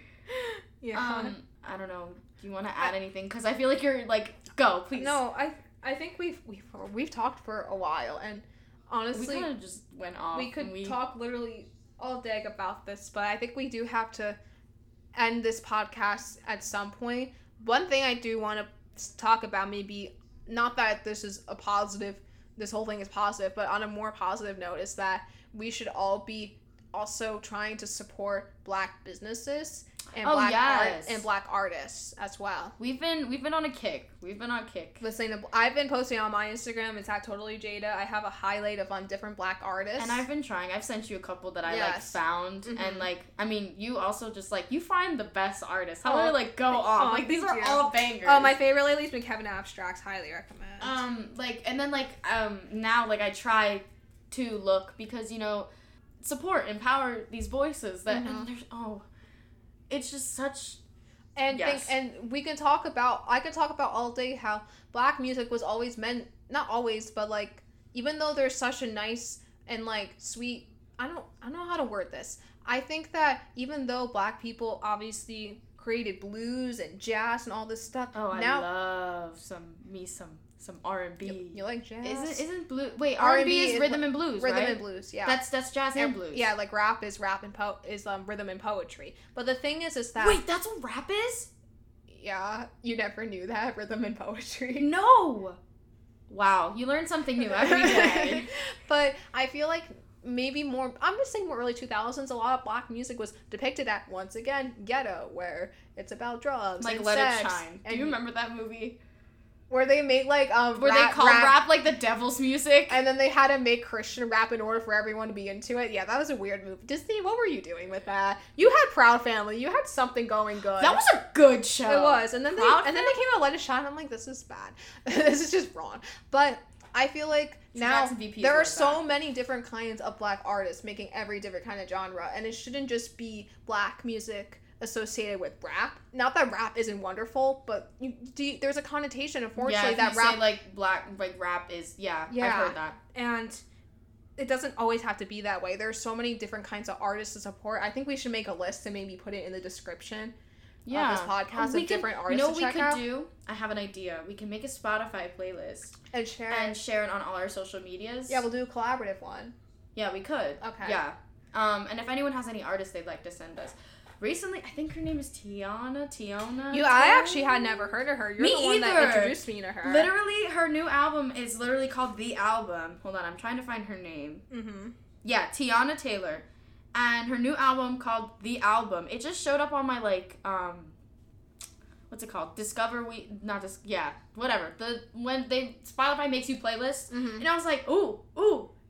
Yeah. I don't know. Do you want to add anything? Because I feel you're go, please. No, I think we've talked for a while, and honestly, we kind of just went off. We could talk literally all day about this, but I think we do have to end this podcast at some point. One thing I do want to talk about, maybe not that this whole thing is positive, but on a more positive note, is that we should all be also trying to support black businesses and art and black artists as well. We've been on a kick. Listening to, I've been posting on my Instagram. It's @TotallyJada. I have a highlight of on different black artists. And I've been trying. I've sent you a couple that I found. Mm-hmm. And you also just you find the best artists. How do I go off? These are all bangers. Oh, my favorite lately has been Kevin Abstract's. Highly recommend. Now I try to look because support, empower these voices that and there's it's just such we can talk about all day how black music was always meant, not always, but even though there's such a nice and sweet, I don't know how to word this. I think that even though black people obviously created blues and jazz and all this stuff. Oh, I love some R&B. You like jazz? Isn't blue? Wait, R&B is rhythm and blues, right? Rhythm and blues, yeah. That's jazz and blues. Yeah, rap is rap and rhythm and poetry. But the thing is that wait, that's what rap is? Yeah, you never knew that, rhythm and poetry. No. Wow, you learn something new every day. But I feel maybe more, I'm going to say more early 2000s, a lot of black music was depicted at, once again, ghetto, where it's about drugs, like Let It Shine. Do you remember that movie? Where they made, like, where they called rap, like, the devil's music. And then they had to make Christian rap in order for everyone to be into it. Yeah, that was a weird move. Disney, what were you doing with that? You had Proud Family. You had something going good. That was a good show. It was. And then they came out Let It Shine. I'm like, this is bad. This is just wrong. But I feel like now there are so many different kinds of black artists making every different kind of genre. And it shouldn't just be black music associated with rap. Not that rap isn't wonderful, but there's a connotation, unfortunately, that rap, say, like, black, like, rap is, I've heard that. And it doesn't always have to be that way. There are so many different kinds of artists to support. I think we should make a list and maybe put it in the description of this podcast different artists to check out. You know what we could do? I have an idea. We can make a Spotify playlist. And share it. And share it on all our social medias. Yeah, we'll do a collaborative one. Yeah, we could. Okay. Yeah. And if anyone has any artists they'd like to send us. Recently, I think her name is Teyana. I actually had never heard of her. You're the one that introduced me to her. Literally, her new album is literally called The Album. Hold on, I'm trying to find her name. Mm-hmm. Yeah, Teyana Taylor. And her new album called The Album. It just showed up on my, like, what's it called? Whatever. Spotify makes you playlists. Mm-hmm. And I was like, ooh.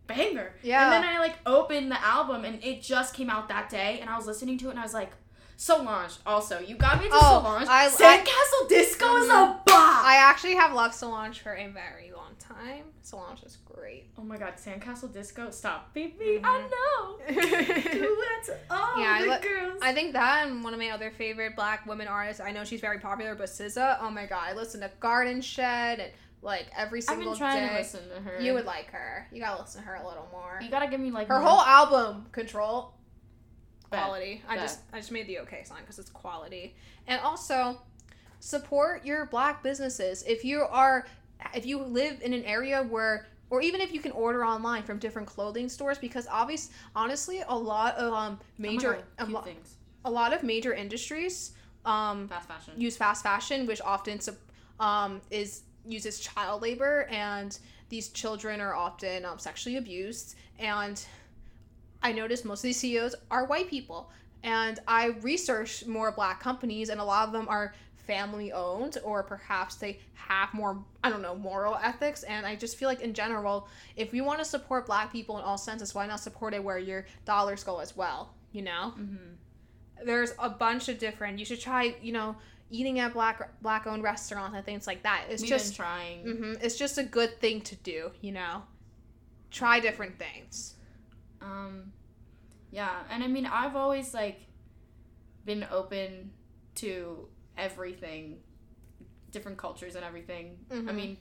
Banger. Yeah. And then I, like, opened the album, and it just came out that day, and I was listening to it, and I was like, Solange, also. You got me to Solange. Sandcastle Disco is a bop! I actually have loved Solange for a very long time. Solange is great. Oh my god, Sandcastle Disco. Stop. Baby, I know. Do it to all the girls. I think that, and one of my other favorite black women artists, I know she's very popular, but SZA, oh my god, I listen to Garden Shed, and like every single day. I've been trying to listen to her. You would like her. You gotta listen to her a little more. You gotta give me like her whole album. Control. Quality. Bad. I just made the okay sign because it's quality. And also, support your black businesses. If you live in an area where, or even if you can order online from different clothing stores, because honestly, a lot of major industries use fast fashion, which often uses child labor, and these children are often sexually abused, and I noticed most of these CEOs are white people, and I researched more black companies, and a lot of them are family owned, or perhaps they have more, I don't know, moral ethics. And I just feel like in general, if we want to support black people in all senses, why not support it where your dollars go as well, you know? Mm-hmm. There's a bunch of different, you should try, you know, eating at black owned restaurants and things like that. It's just trying. Mm-hmm, it's just a good thing to do, you know. Try different things. Yeah, and I mean, I've always like been open to everything, different cultures and everything. Mm-hmm. I mean,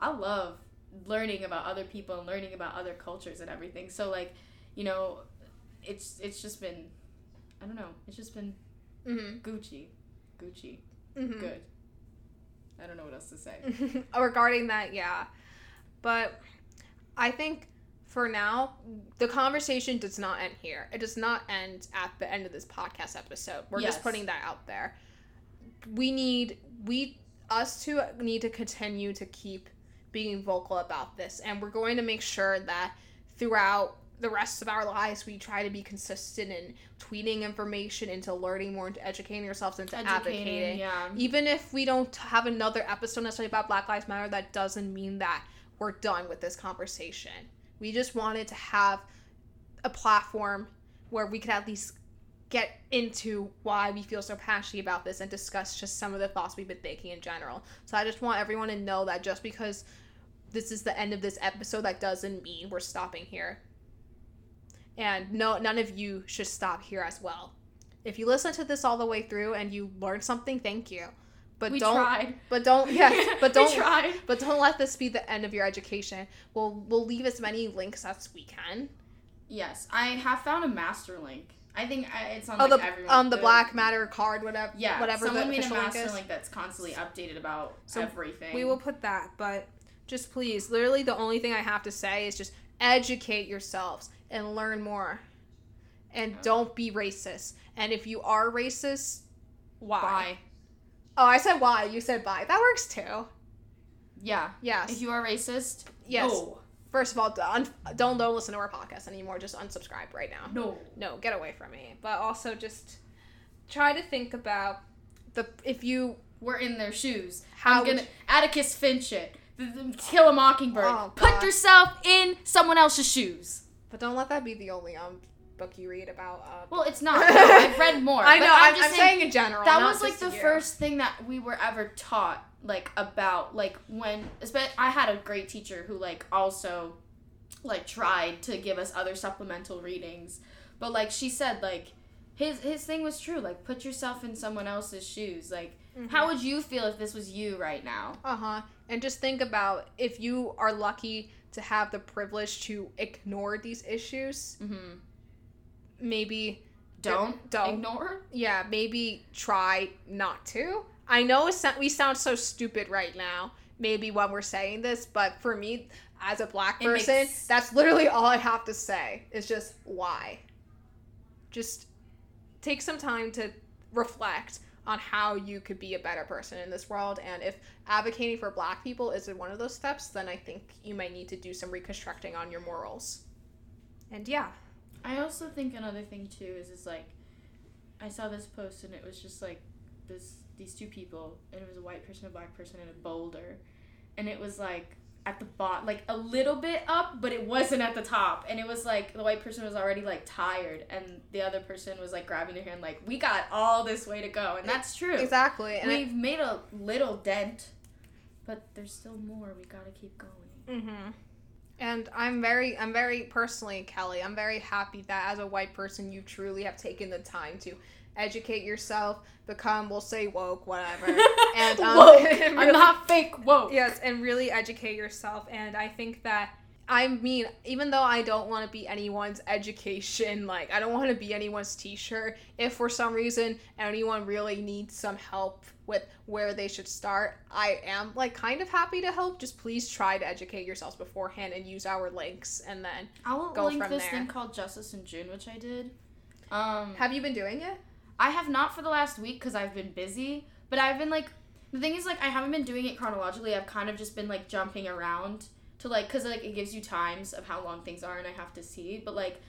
I love learning about other people and learning about other cultures and everything. So like, you know, it's just been, I don't know, it's just been mm-hmm. Gucci. Mm-hmm. Good. I don't know what else to say. Regarding that, yeah. But I think for now, the conversation does not end here. It does not end at the end of this podcast episode. We're just putting that out there. We need to continue to keep being vocal about this. And we're going to make sure that throughout the rest of our lives, we try to be consistent in tweeting information, into learning more, into educating ourselves, into advocating. Yeah. Even if we don't have another episode necessarily about Black Lives Matter, that doesn't mean that we're done with this conversation. We just wanted to have a platform where we could at least get into why we feel so passionate about this and discuss just some of the thoughts we've been thinking in general. So I just want everyone to know that just because this is the end of this episode, that doesn't mean we're stopping here. And no, none of you should stop here as well. If you listen to this all the way through and you learn something, thank you. But don't let this be the end of your education. We'll leave as many links as we can. Yes, I have found a master link. I think it's on everyone. The Black Matter card, whatever. Yeah, whatever. Someone made a master link that's constantly updated about everything. We will put that, but just please, literally, the only thing I have to say is just educate yourselves. And learn more. And don't be racist. And if you are racist, why? Bye. Oh, I said why. You said bye. That works too. Yeah. Yes. If you are racist, yes. Oh. First of all, don't listen to our podcast anymore. Just unsubscribe right now. No, get away from me. But also just try to think about if you were in their shoes. How I'm gonna Atticus Finch it. Kill a Mockingbird. Oh, put yourself in someone else's shoes. But don't let that be the only book you read about. Well, it's not. No, I've read more. I know. I'm just saying in general. That was like the first thing that we were ever taught, like about like when. I had a great teacher who like also like tried to give us other supplemental readings, but like she said like his thing was true. Like put yourself in someone else's shoes. Like how would you feel if this was you right now? And just think about if you are lucky to have the privilege to ignore these issues. Maybe don't ignore. Yeah, maybe try not to. I know we sound so stupid right now, maybe when we're saying this, but for me as a black person, that's literally all I have to say is just why. Just take some time to reflect on how you could be a better person in this world. And if advocating for black people isn't one of those steps, then I think you might need to do some reconstructing on your morals. And yeah. I also think another thing too is like, I saw this post and it was just like these two people, and it was a white person, a black person, and a boulder. And it was like at the bottom, like a little bit up, but it wasn't at the top. And it was like the white person was already like tired, and the other person was like grabbing their hand like, we got all this way to go. And that's true. Exactly. And we've made a little dent, but there's still more. We gotta keep going. And I'm very personally, Kelly, I'm very happy that as a white person you truly have taken the time to educate yourself, become, we'll say woke, whatever. And, woke. And really, I'm not fake woke. Yes, and really educate yourself. And I think that, I mean, even though I don't want to be anyone's education, like, I don't want to be anyone's teacher, if for some reason anyone really needs some help with where they should start, I am, like, kind of happy to help. Just please try to educate yourselves beforehand and use our links, and then go from there. I'll link this thing called Justice in June, which I did. Have you been doing it? I have not for the last week because I've been busy, but I've been, like, the thing is, like, I haven't been doing it chronologically. I've kind of just been, like, jumping around to, like, because, like, it gives you times of how long things are, and I have to see, but, like,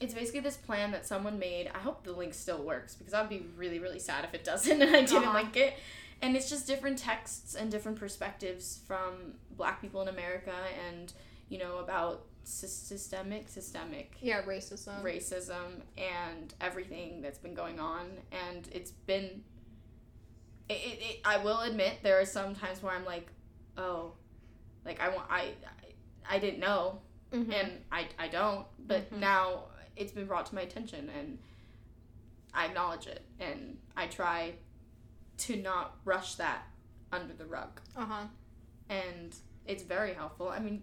it's basically this plan that someone made. I hope the link still works because I'd be really, really sad if it doesn't, and I didn't like it, and it's just different texts and different perspectives from black people in America and, you know, about systemic racism and everything that's been going on. And it's been it I will admit there are some times where I'm like, oh, like I didn't know, and I don't, but now it's been brought to my attention and I acknowledge it, and I try to not rush that under the rug. And it's very helpful. I mean,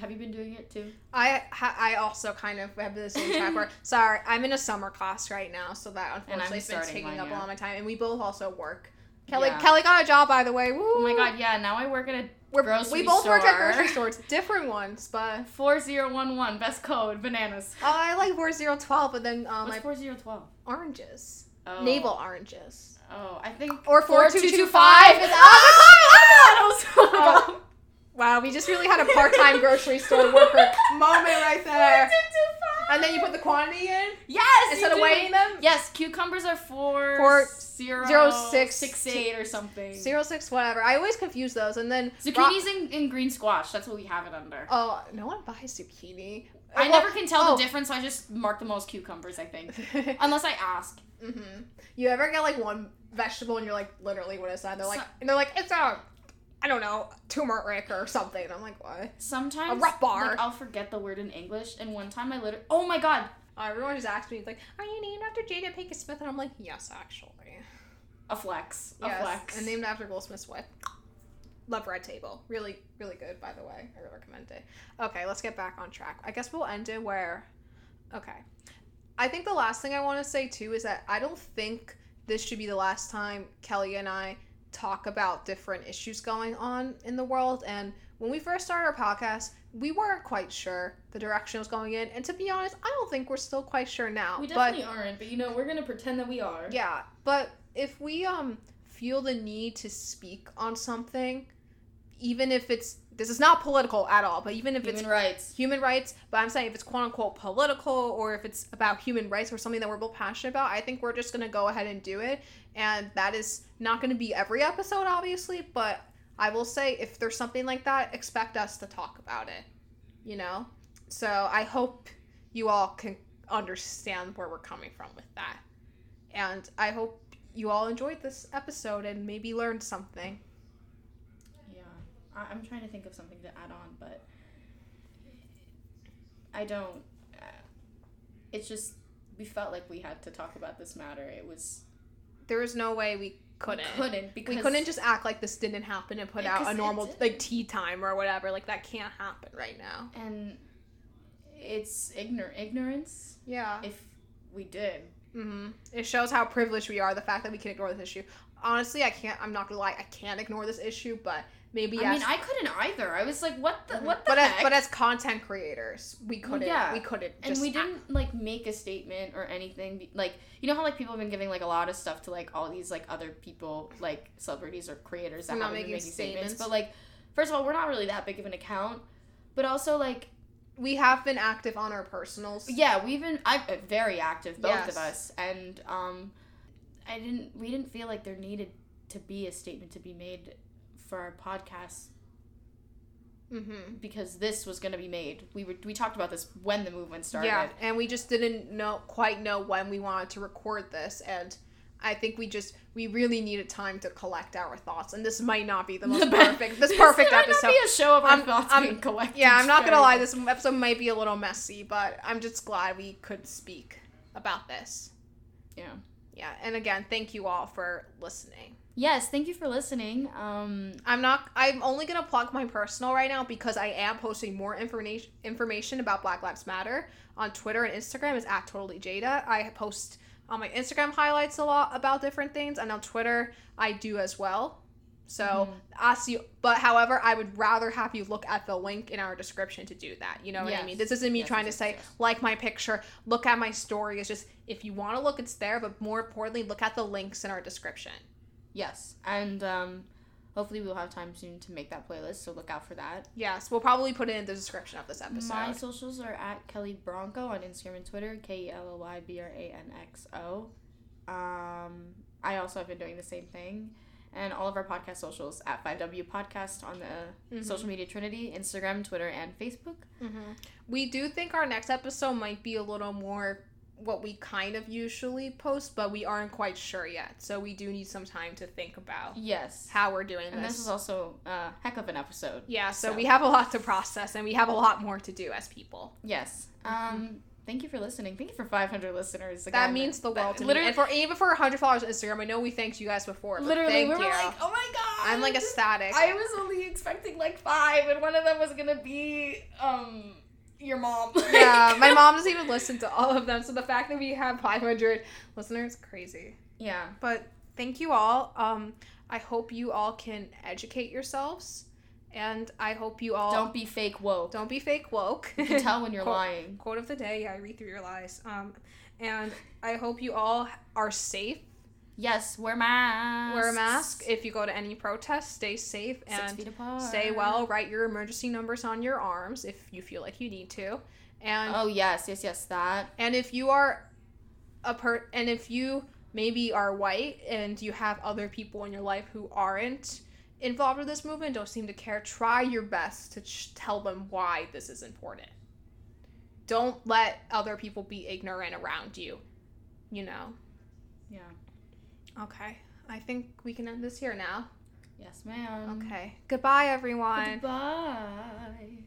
have you been doing it too? I also kind of have this in track where, sorry, I'm in a summer class right now, so that unfortunately has been taking up a lot of my time. And we both also work. Kelly got a job, by the way. Woo. Oh my god, yeah. Now I work at a grocery store. We both work at grocery stores, different ones, but 4011 best code bananas. Oh, I like 4012, but then 4012 oranges, navel oranges. Oh, I think or 4225 is avocados. Wow, we just really had a part-time grocery store worker moment right there. And then you put the quantity in? Yes! Instead of weighing them? Yes, cucumbers are 4 0 0 6 6 8 or something. 06 whatever. I always confuse those. And then zucchini's in green squash. That's what we have it under. Oh, no one buys zucchini. I never can tell the difference, so I just mark them all as cucumbers, I think. Unless I ask. You ever get like one vegetable and you're like, literally what is that? And they're like, it's out. I don't know, turmeric or something. And I'm like, what? Sometimes a rock bar. Like, I'll forget the word in English. And one time I literally, oh my god. Everyone just asked me, like, are you named after Jada Pinkett Smith? And I'm like, yes, actually. A flex. Yes, and named after Goldsmith's wife. Love Red Table. Really, really good, by the way. I really recommend it. Okay, let's get back on track. I guess we'll end it where, okay. I think the last thing I want to say, too, is that I don't think this should be the last time Kelly and I talk about different issues going on in the world. And when we first started our podcast, we weren't quite sure the direction it was going in, and to be honest, I don't think we're still quite sure now. We definitely aren't, but you know, we're gonna pretend that we are. Yeah, but if we feel the need to speak on something, even if it's, this is not political at all, but even if it's human rights, but I'm saying if it's quote unquote political or if it's about human rights or something that we're both passionate about, I think we're just going to go ahead and do it. And that is not going to be every episode, obviously, but I will say if there's something like that, expect us to talk about it, you know? So I hope you all can understand where we're coming from with that. And I hope you all enjoyed this episode and maybe learned something. Yeah. I'm trying to think of something to add on, but I don't... It's just, we felt like we had to talk about this matter. It was... There was no way we couldn't. We couldn't just act like this didn't happen and put out a normal, like, tea time or whatever. Like, that can't happen right now. And it's ignorance. Yeah. If we did. Mm-hmm. It shows how privileged we are, the fact that we can ignore this issue. Honestly, I'm not gonna lie, I can't ignore this issue, but maybe I mean, I couldn't either. I was like, what the heck? But as content creators, we couldn't. Yeah. We couldn't. And we didn't, like, make a statement or anything. Like, you know how, like, people have been giving, like, a lot of stuff to, like, all these, like, other people, like, celebrities or creators that haven't been making statements. But, like, first of all, we're not really that big of an account. But also, like... We have been active on our personals. Yeah, we've been very active, both of us. And we didn't feel like there needed to be a statement to be made for our podcast. Mm-hmm. Because this was going to be made. We talked about this when the movement started. Yeah, and we just didn't quite know when we wanted to record this. And I think we really needed time to collect our thoughts, and this might not be the most perfect. This perfect might episode might not be a show of our thoughts being collected. Yeah, I'm not gonna lie. This episode might be a little messy, but I'm just glad we could speak about this. Yeah, yeah. And again, thank you all for listening. Yes, thank you for listening. I'm only gonna plug my personal right now because I am posting more information about Black Lives Matter on Twitter and Instagram. It's @TotallyJada. I post on my Instagram highlights a lot about different things, and on Twitter I do as well. So I see, but however, I would rather have you look at the link in our description to do that. You know what I mean? This isn't me trying to say like my picture, look at my story. It's just if you want to look, it's there. But more importantly, look at the links in our description. Yes, and hopefully we'll have time soon to make that playlist. So look out for that. Yes, we'll probably put it in the description of this episode. My socials are @KellyBranco on Instagram and Twitter, KellyBranxo. I also have been doing the same thing, and all of our podcast socials @5W Podcast on the social media trinity: Instagram, Twitter, and Facebook. Mm-hmm. We do think our next episode might be a little more what we kind of usually post, but we aren't quite sure yet, so we do need some time to think about how we're doing this. And this is also a heck of an episode. Yeah, so we have a lot to process, and we have a lot more to do as people. Yes. Thank you for listening. Thank you for 500 listeners. Again, that means the world to me. And even for 100 followers on Instagram, I know we thanked you guys before, but we were like, oh my god! I'm, like, ecstatic. I was only expecting, like, 5, and one of them was gonna be, your mom. Yeah, my mom doesn't even listen to all of them, so the fact that we have 500 listeners, crazy. Yeah. But thank you all. I hope you all can educate yourselves, and I hope you all... Don't be fake woke. You can tell when you're lying. Quote of the day, I read through your lies. And I hope you all are safe. Yes, wear masks. Wear a mask. If you go to any protest, stay safe and 6 feet apart. Stay well. Write your emergency numbers on your arms if you feel like you need to. And yes, that. And if you are and if you maybe are white and you have other people in your life who aren't involved with this movement, don't seem to care, try your best to tell them why this is important. Don't let other people be ignorant around you, you know. Yeah. Okay, I think we can end this here now. Yes, ma'am. Okay, goodbye, everyone. Goodbye.